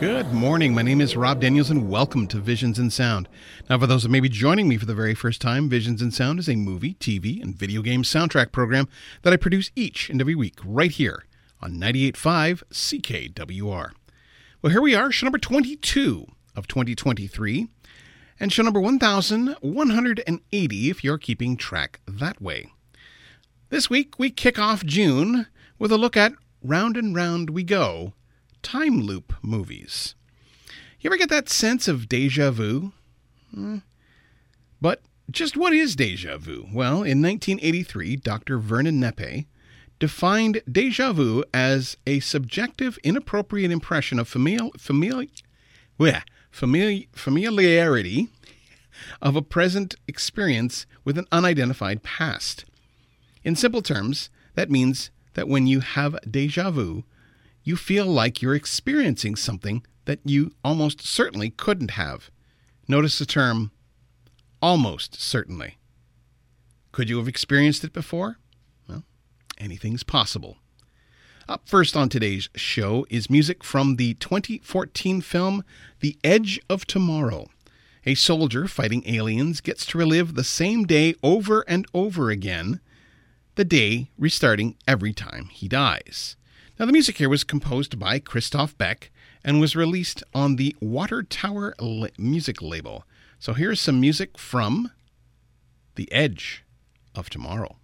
Good morning. My name is Rob Daniels and welcome to Visions in Sound. Now, for those that may be joining me for the very first time, Visions in Sound is a movie, TV, and video game soundtrack program that I produce each and every week right here on 98.5 CKWR. Well, here we are, show number 22 of 2023 and show number 1180 if you're keeping track that way. This week, we kick off June with a look at Round and Round We Go, time loop movies. You ever get that sense of deja vu? But just what is deja vu? Well, in 1983, Dr. Vernon Neppe defined deja vu as a subjective, inappropriate impression of familiarity of a present experience with an unidentified past. In simple terms, that means that when you have deja vu, you feel like you're experiencing something that you almost certainly couldn't have. Notice the term, almost certainly. Could you have experienced it before? Well, anything's possible. Up first on today's show is music from the 2014 film, The Edge of Tomorrow. A soldier fighting aliens gets to relive the same day over and over again, the day restarting every time he dies. Now, the music here was composed by Christoph Beck and was released on the Water Tower Music label. So here's some music from The Edge of Tomorrow.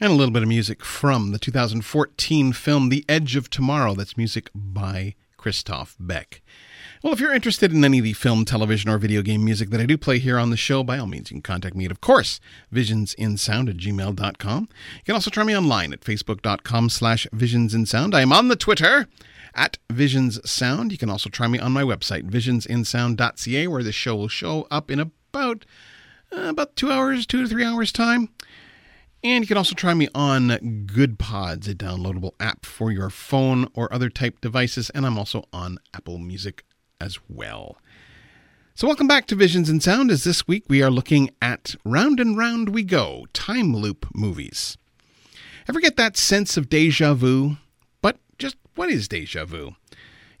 and a little bit of music from the 2014 film The Edge of Tomorrow. That's music by Christoph Beck. Well, if you're interested in any of the film, television, or video game music that I do play here on the show, by all means, you can contact me at, of course, visionsinsound@gmail.com. You can also try me online at facebook.com/visionsinsound. I am on the Twitter at Visions Sound. You can also try me on my website, visionsinsound.ca, where the show will show up in about 2 to 3 hours time. And you can also try me on Good Pods, a downloadable app for your phone or other type devices. And I'm also on Apple Music as well. So welcome back to Visions in Sound, as this week we are looking at Round and Round We Go, time loop movies. Ever get that sense of deja vu? But just what is deja vu?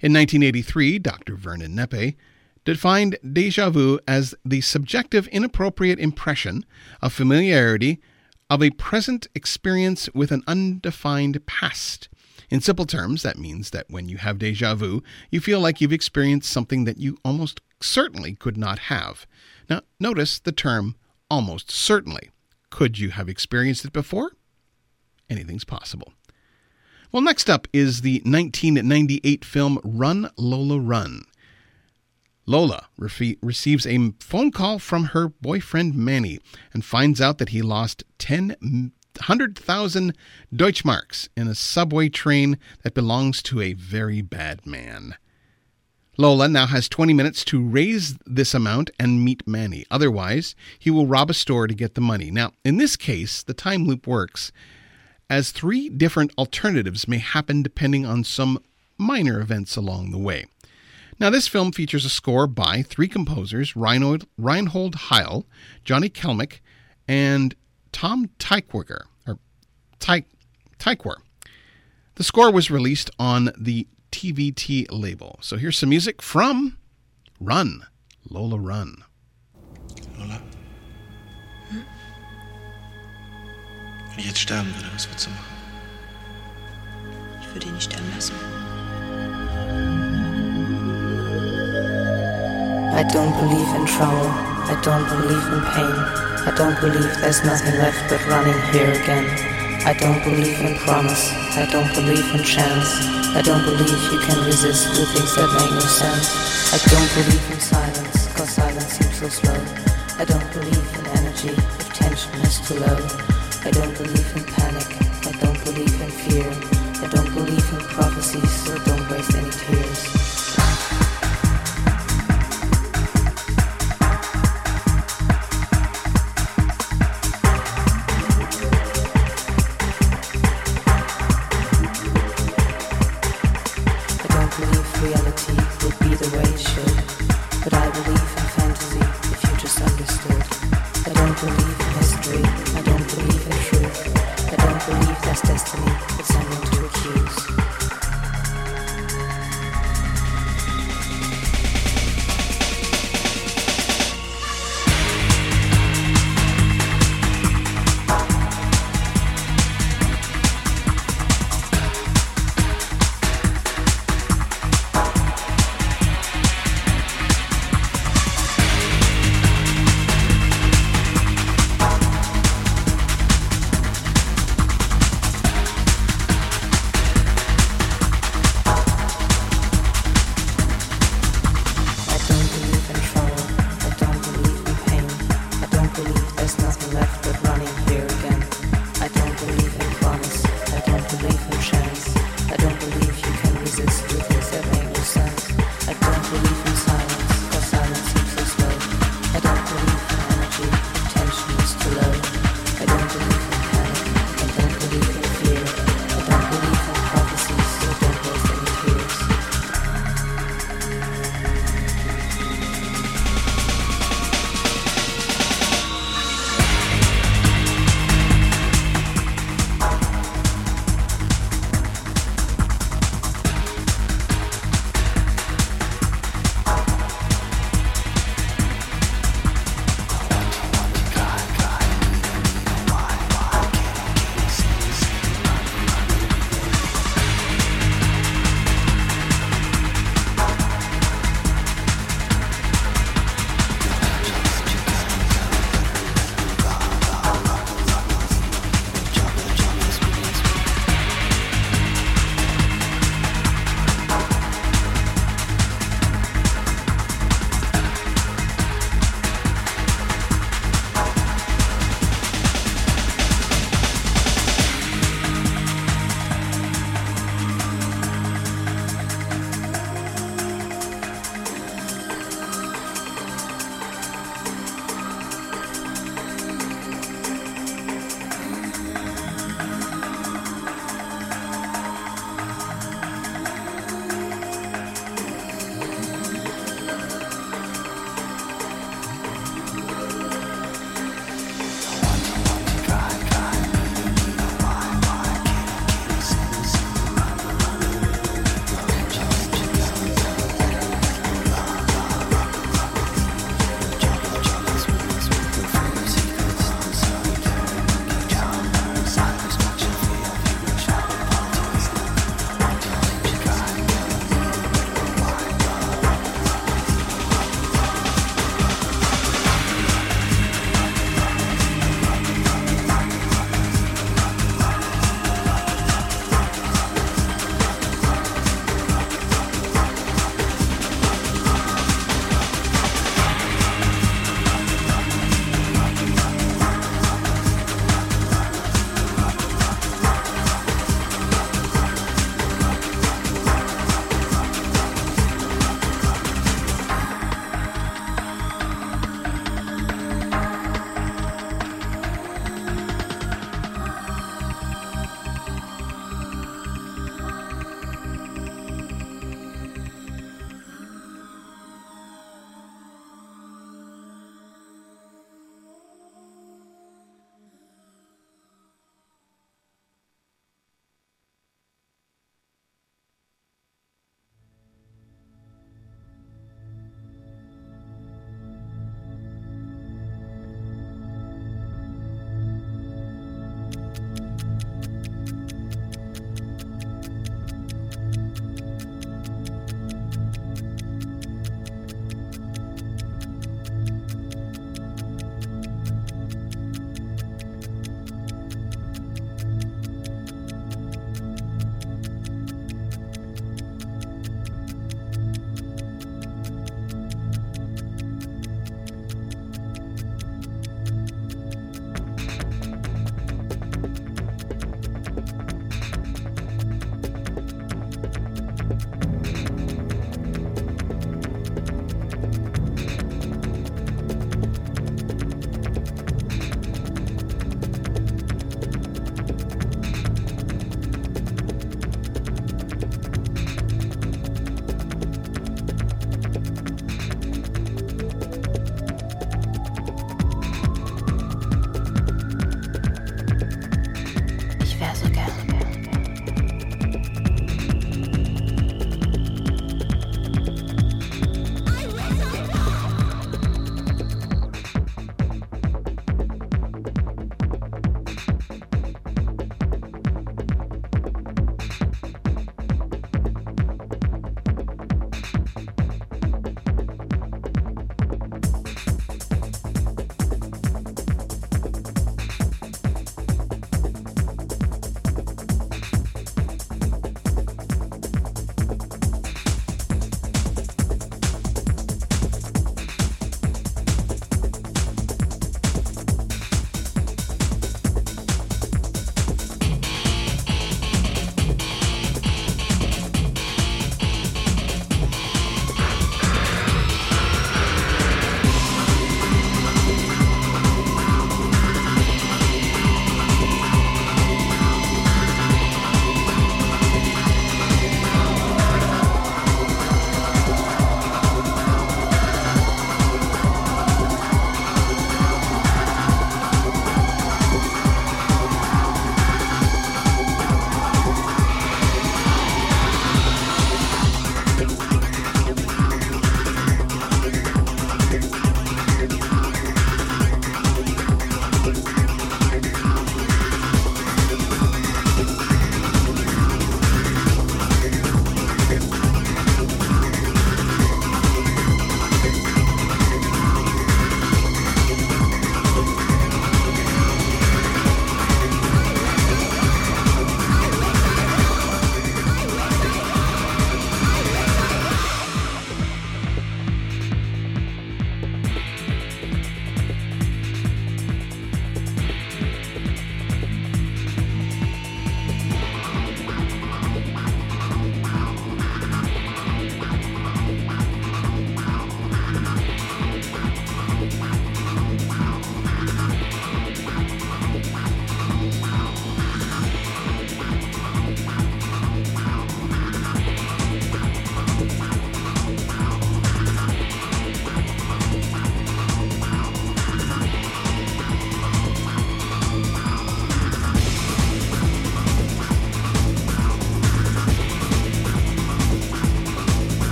In 1983, Dr. Vernon Neppe defined deja vu as the subjective inappropriate impression of familiarity of a present experience with an undefined past. In simple terms, that means that when you have déjà vu, you feel like you've experienced something that you almost certainly could not have. Now, notice the term almost certainly. Could you have experienced it before? Anything's possible. Well, next up is the 1998 film Run, Lola, Run. Lola receives a phone call from her boyfriend Manny and finds out that he lost 100,000 Deutschmarks in a subway train that belongs to a very bad man. Lola now has 20 minutes to raise this amount and meet Manny. Otherwise, he will rob a store to get the money. Now, in this case, the time loop works as 3 different alternatives may happen depending on some minor events along the way. Now, this film features a score by 3 composers, Reinhold Heil, Johnny Klimek, and Tom Tykwer. The score was released on the TVT label. So here's some music from Run, Lola, Run. Lola? Hm? Wenn ich jetzt sterben würde, was würdest du machen? Ich würde ihn nicht sterben lassen. I don't believe in trouble. I don't believe in pain. I don't believe there's nothing left but running here again. I don't believe in promise. I don't believe in chance. I don't believe you can resist the things that make no sense. I don't believe in silence, cause silence seems so slow. I don't believe in energy, if tension is too low. I don't believe in panic. I don't believe in fear. I don't believe in prophecies, so don't waste any tears.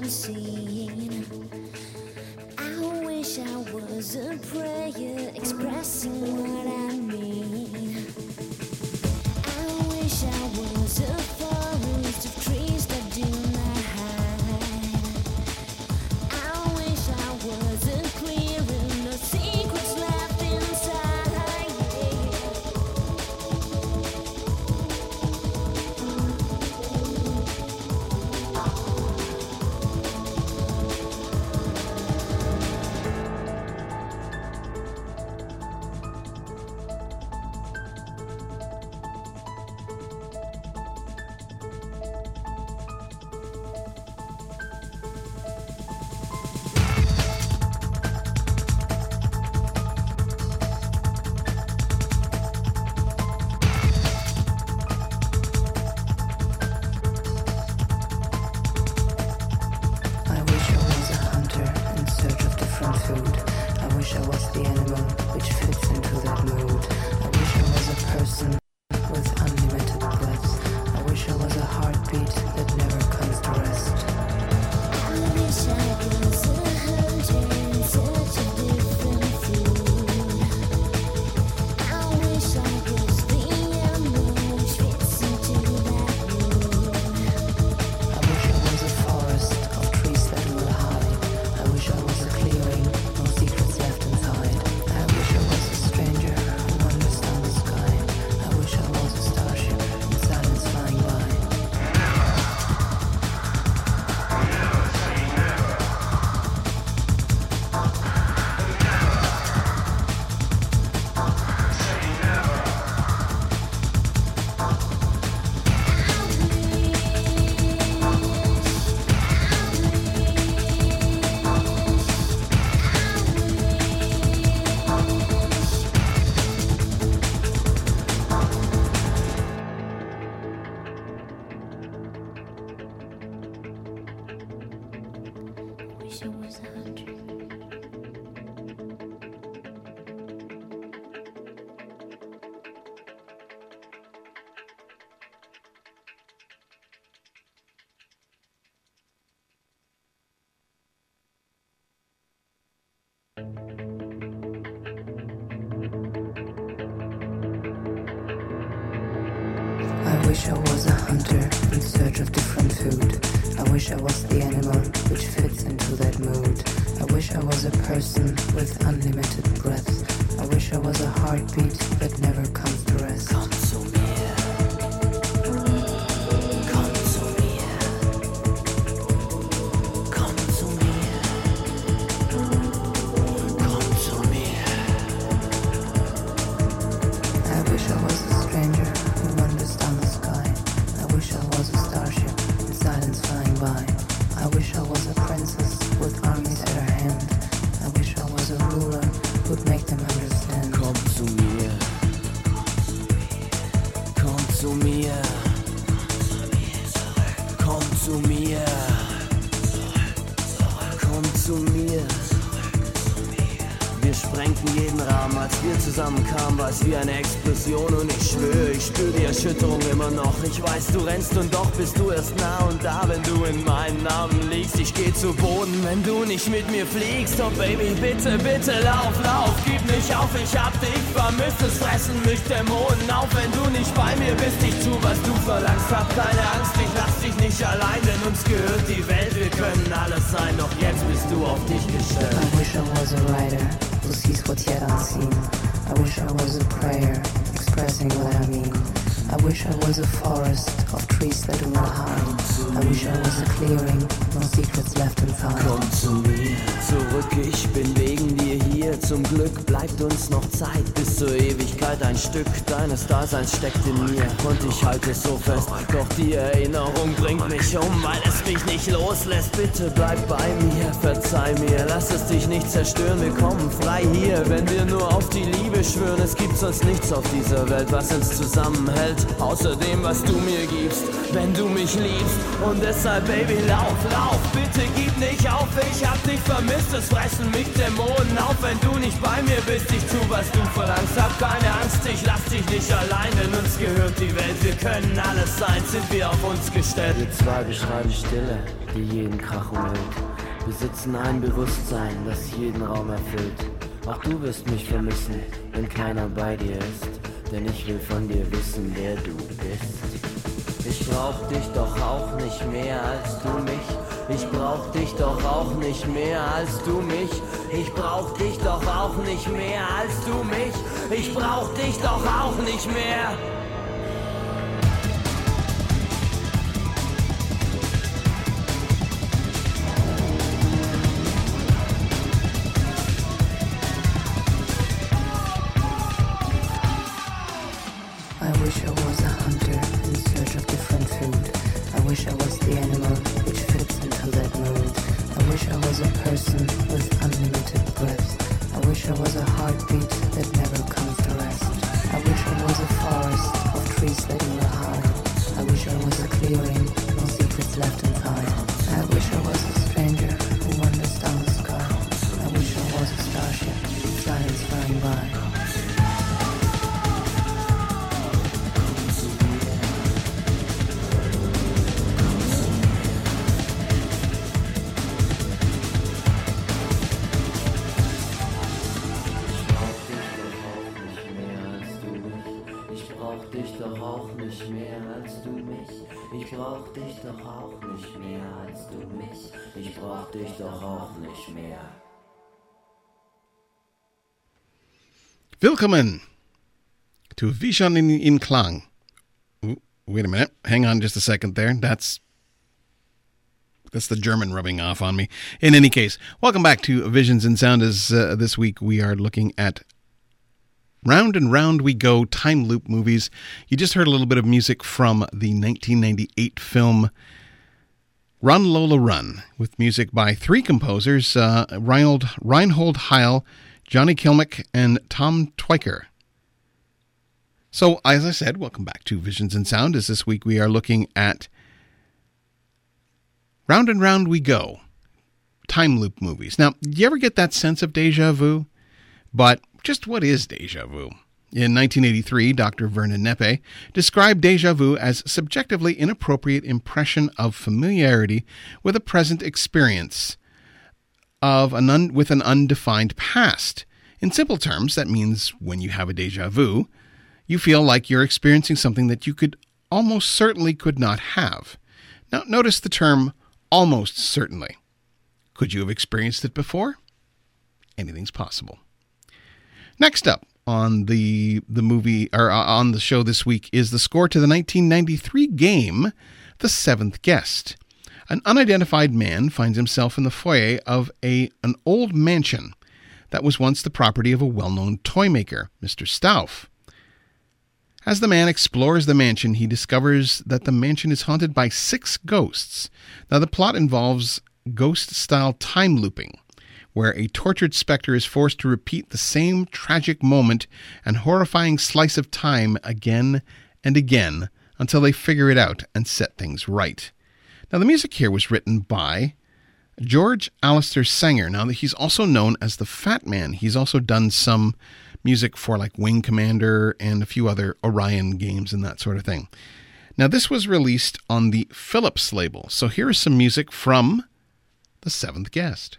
unseen. I wish I was a prayer expressing what I mean. I wish I was a forest of trees that do not hide. I wish I was a clearing, no secrets left inside. I wish I was a hunter in search of different food. I wish I was the animal which fits into that mood. I wish I was a person with unlimited breaths. I wish I was a heartbeat that never comes to rest. Come so near. Wie eine Explosion und ich schwöre, ich spüre die Erschütterung immer noch. Ich weiß, du rennst und doch bist du erst nah und da, wenn du in meinen Armen liegst. Ich geh zu Boden, wenn du nicht mit mir fliegst. Oh Baby, bitte, bitte, lauf, lauf, gib nicht auf, ich hab dich vermisst. Es fressen mich Dämonen auf, wenn du nicht bei mir bist. Ich tu, was du verlangst, hab keine Angst, ich lass dich nicht allein, denn uns gehört die Welt. Wir können alles sein, doch jetzt bist du auf dich gestellt. I wish I was a writer who sees what yet unseen. I wish I was a prayer, expressing what I mean. I wish I was a forest of trees that do not hide. I wish I was a clearing, no secrets left inside. Komm zu mir zurück, ich bin wegen dir hier. Zum Glück bleibt uns noch Zeit bis zur Ewigkeit. Ein Stück deines Daseins steckt in mir und ich halte es so fest. Doch die Erinnerung bringt mich um, weil es mich nicht loslässt. Bitte bleib bei mir, verzeih mir, lass es dich nicht zerstören. Wir kommen frei hier, wenn wir nur auf die Liebe schwören. Es gibt sonst nichts auf dieser Welt, was uns zusammenhält, außer dem, was du mir gibst, wenn du mich liebst. Und deshalb, Baby, lauf, lauf, bitte gib nicht auf, ich hab dich vermisst. löst das Reißen mit Dämonen auf, wenn du nicht bei mir bist. Ich tu, was du verlangst, hab keine Angst, ich lass dich nicht allein. Denn uns gehört die Welt, wir können alles sein, sind wir auf uns gestellt. Wir zwei beschreiben Stille, die jeden Krach umhüllt. Besitzen ein Bewusstsein, das jeden Raum erfüllt. Auch du wirst mich vermissen, wenn keiner bei dir ist. Denn ich will von dir wissen, wer du bist. Ich brauch dich doch auch nicht mehr als du mich. Ich brauch dich doch auch nicht mehr als du mich. Ich brauch dich doch auch nicht mehr als du mich. Ich brauch dich doch auch nicht mehr. Willkommen to Vision in Klang. Ooh, wait a minute. Hang on just a second there. That's the German rubbing off on me. In any case, welcome back to Visions in Sound. As this week we are looking at Round and Round We Go time loop movies. You just heard a little bit of music from the 1998 film Run, Lola, Run, with music by three composers, Reinhold Heil, Johnny Klimek, and Tom Tykwer. So, as I said, welcome back to Visions in Sound, as this week we are looking at Round and Round We Go, time loop movies. Now, do you ever get that sense of deja vu? But just what is deja vu? In 1983, Dr. Vernon Neppe described déjà vu as subjectively inappropriate impression of familiarity with a present experience of with an undefined past. In simple terms, that means when you have a déjà vu, you feel like you're experiencing something that you could almost certainly could not have. Now, notice the term almost certainly. Could you have experienced it before? Anything's possible. Next up on the movie or on the show this week is the score to the 1993 game The Seventh Guest. An unidentified man finds himself in the foyer of an old mansion that was once the property of a well-known toy maker, Mr. Stauff. As the man explores the mansion, he discovers that the mansion is haunted by six ghosts. Now, the plot involves ghost-style time looping, where a tortured specter is forced to repeat the same tragic moment and horrifying slice of time again and again until they figure it out and set things right. Now, the music here was written by George Alistair Sanger. Now, he's also known as the Fat Man. He's also done some music for like Wing Commander and a few other Orion games and that sort of thing. Now, this was released on the Philips label. So here is some music from The Seventh Guest.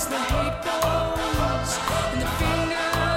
The hate goes, and the finger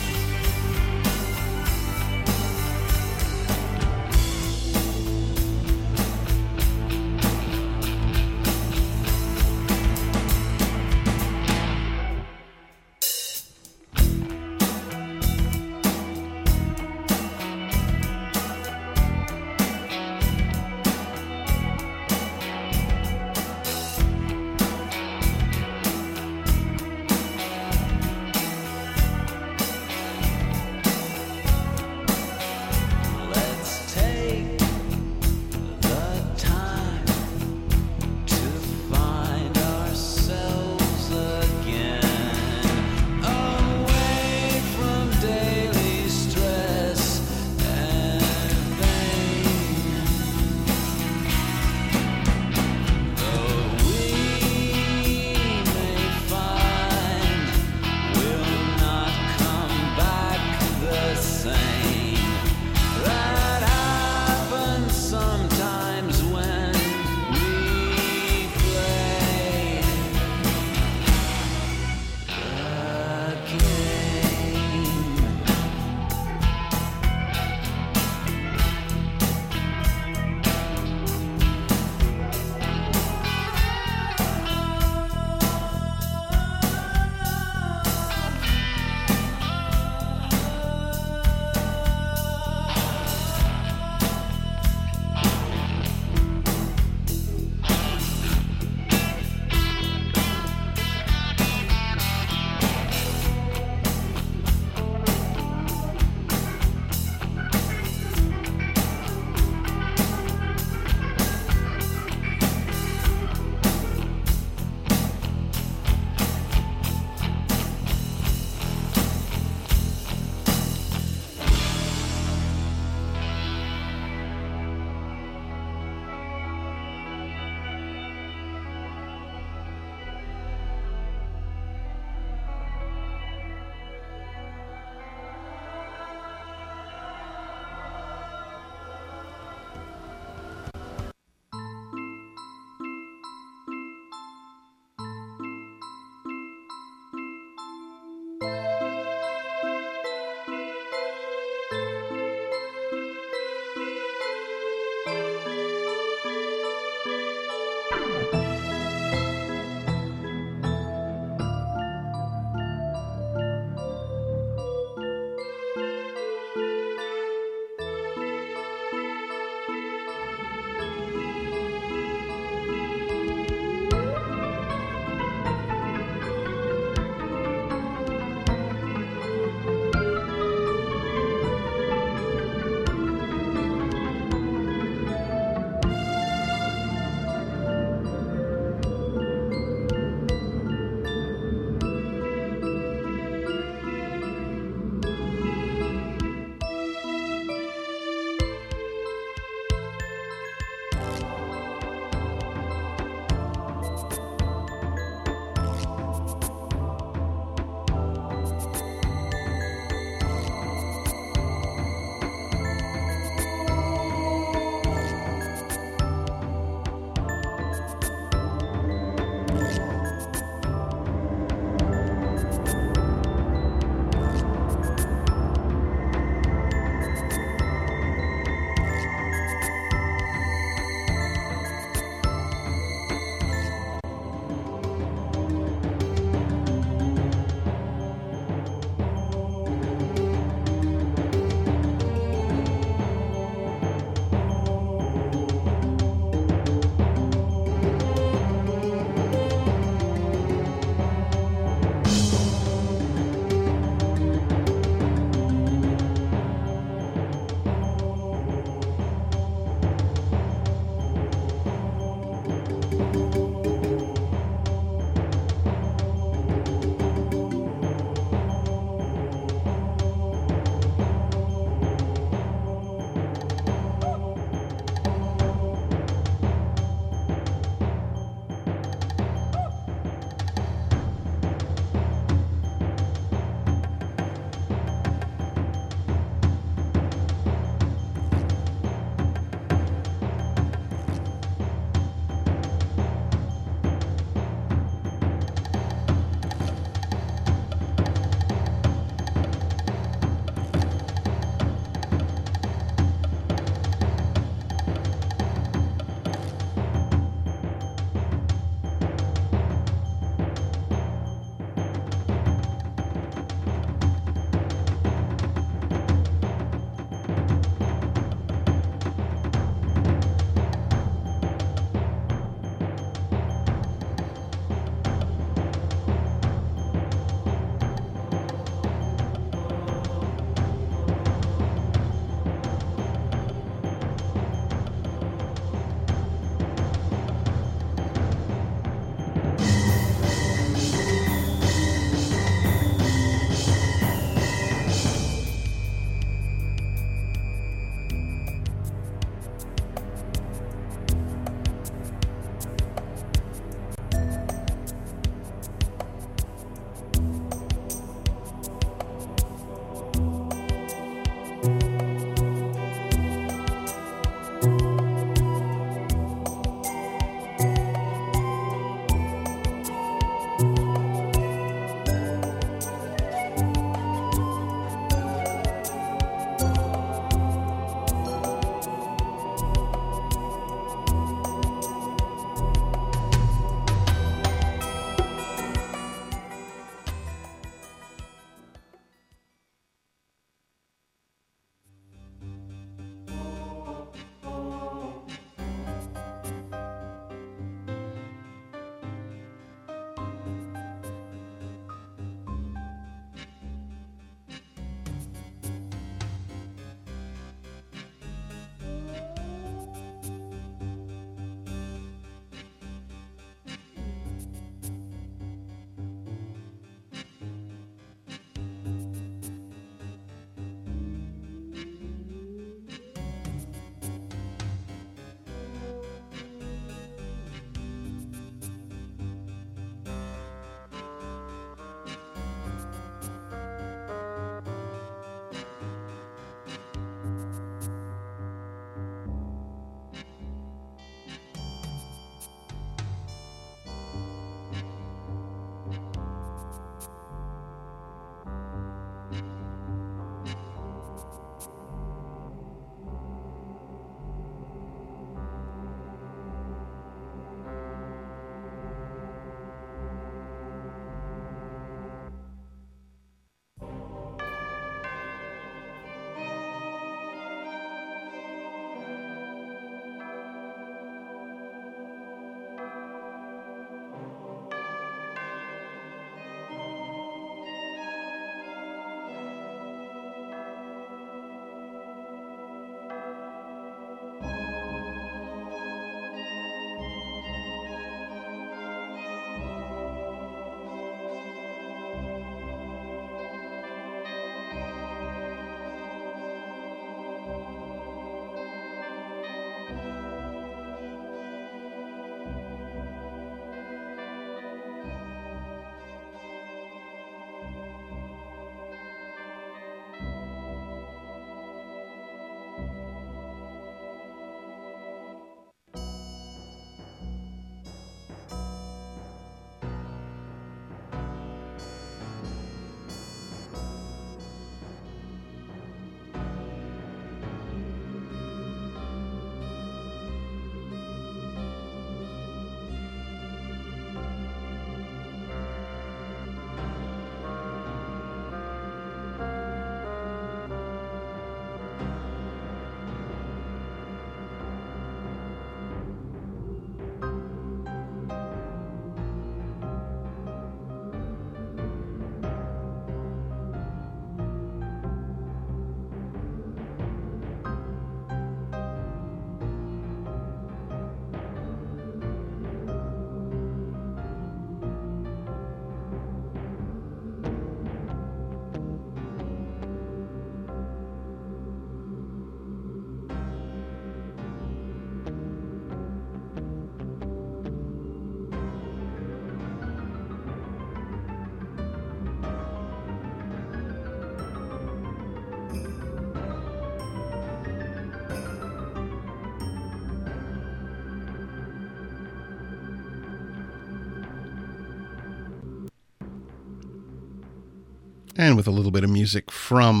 and with a little bit of music from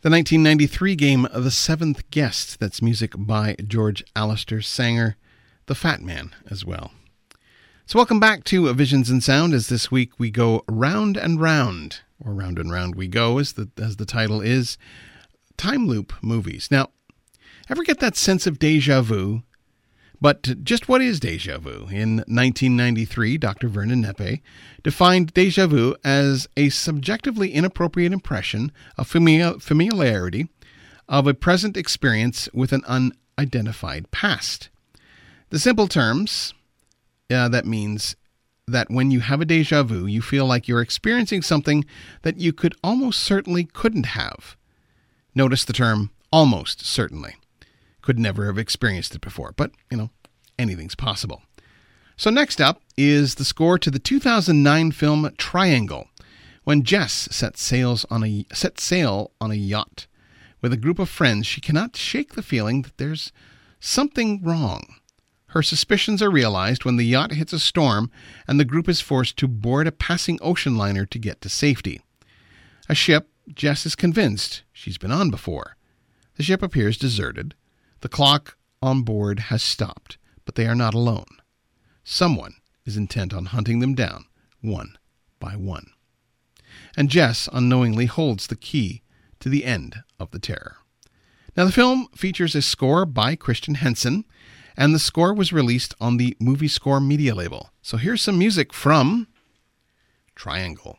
the 1993 game The Seventh Guest. That's music by George Alistair Sanger, the Fat Man as well. So welcome back to Visions in Sound, as this week we go round and round, or round and round we go, as the title is, time loop movies. Now, ever get that sense of deja vu? But just what is deja vu? In 1993, Dr. Vernon Neppe defined deja vu as a subjectively inappropriate impression of familiarity of a present experience with an unidentified past. The simple terms, that means that when you have a deja vu, you feel like you're experiencing something that you could almost certainly couldn't have. Notice the term almost certainly. Could never have experienced it before, but, you know, anything's possible. So next up is the score to the 2009 film Triangle, when Jess set sail on a yacht with a group of friends. She cannot shake the feeling that there's something wrong. Her suspicions are realized when the yacht hits a storm and the group is forced to board a passing ocean liner to get to safety. A ship Jess is convinced she's been on before. The ship appears deserted. The clock on board has stopped, but they are not alone. Someone is intent on hunting them down, one by one. And Jess unknowingly holds the key to the end of the terror. Now, the film features a score by Christian Henson, and the score was released on the Movie Score Media label. So here's some music from Triangle.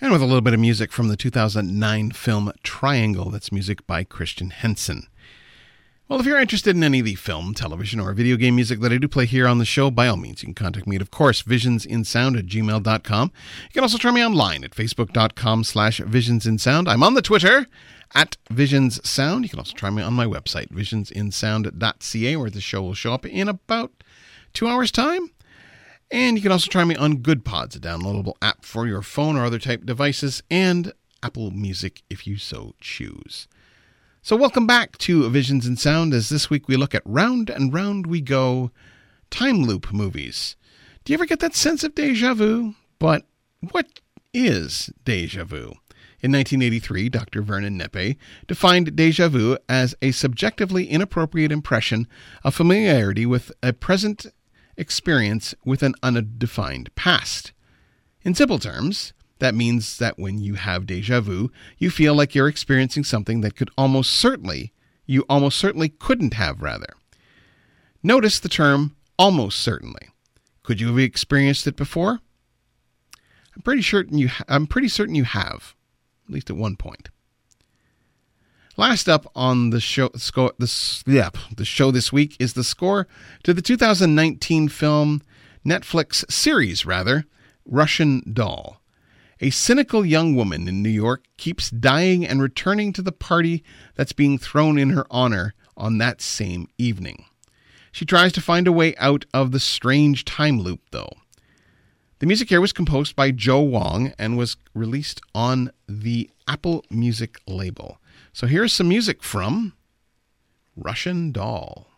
and with a little bit of music from the 2009 film Triangle. That's music by Christian Henson. Well, if you're interested in any of the film, television, or video game music that I do play here on the show, by all means, you can contact me at, of course, visionsinsound@gmail.com. You can also turn me online at facebook.com/visionsinsound. I'm on the Twitter at Visions Sound. You can also try me on my website, visionsinsound.ca, where the show will show up in about 2 hours' time. And you can also try me on Good Pods, a downloadable app for your phone or other type devices, and Apple Music if you so choose. So welcome back to Visions in Sound, as this week we look at Round and Round We Go time loop movies. Do you ever get that sense of déjà vu? But what is déjà vu? In 1983, Dr. Vernon Neppe defined déjà vu as a subjectively inappropriate impression of familiarity with a present experience with an undefined past. In simple terms, that means that when you have déjà vu, you feel like you're experiencing something that you almost certainly couldn't have, rather. Notice the term almost certainly. Could you have experienced it before? I'm pretty certain you have, at least at one point. Last up on the show this week is the score to the 2019 film, Netflix series, rather, Russian Doll. A cynical young woman in New York keeps dying and returning to the party that's being thrown in her honor on that same evening. She tries to find a way out of the strange time loop, though. The music here was composed by Joe Wong and was released on the Apple Music label. So here's some music from Russian Doll.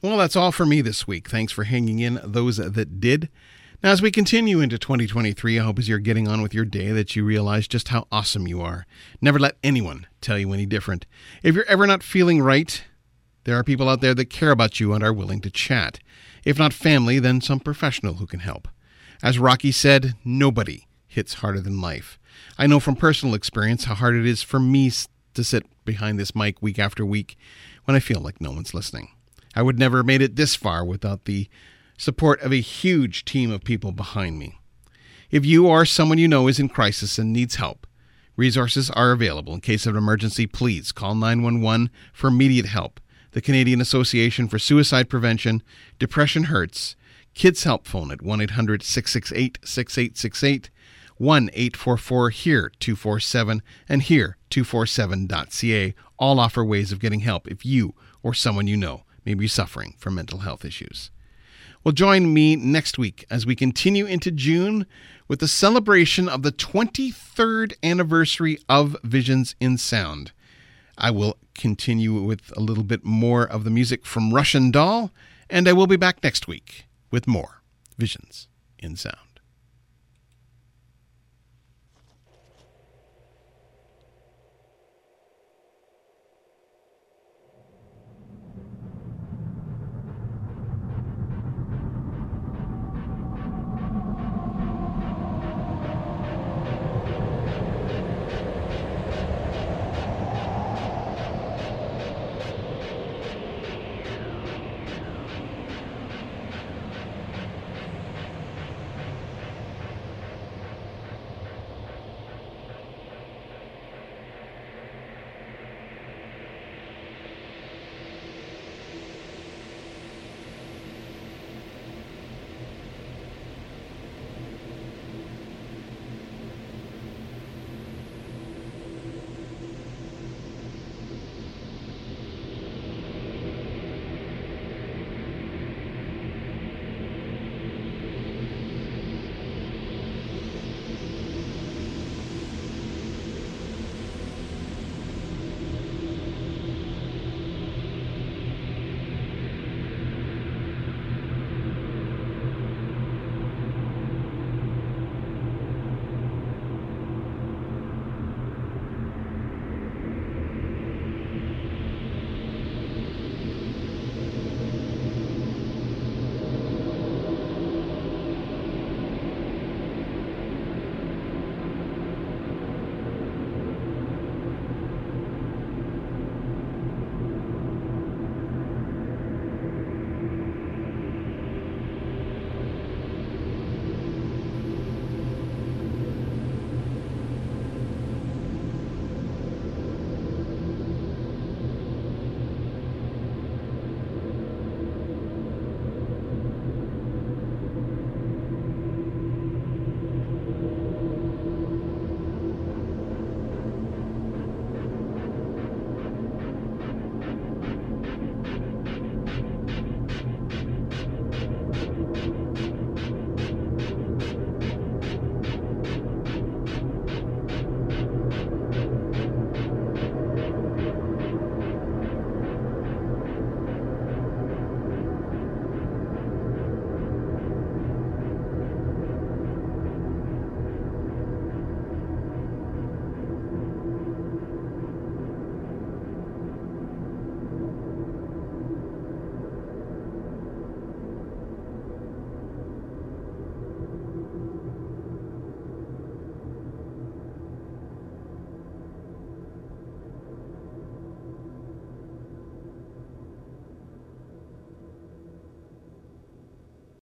Well, that's all for me this week. Thanks for hanging in, those that did. Now, as we continue into 2023, I hope as you're getting on with your day that you realize just how awesome you are. Never let anyone tell you any different. If you're ever not feeling right, there are people out there that care about you and are willing to chat. If not family, then some professional who can help. As Rocky said, nobody hits harder than life. I know from personal experience how hard it is for me to sit behind this mic week after week when I feel like no one's listening. I would never have made it this far without the support of a huge team of people behind me. If you or someone you know is in crisis and needs help, resources are available. In case of an emergency, please call 911 for immediate help. The Canadian Association for Suicide Prevention, Depression Hurts, Kids Help Phone at 1-800-668-6868, 1-844-HERE-247, and HERE247.ca all offer ways of getting help if you or someone you know may be suffering from mental health issues. Well, join me next week as we continue into June with the celebration of the 23rd anniversary of Visions in Sound. I will continue with a little bit more of the music from Russian Doll, and I will be back next week with more Visions in Sound.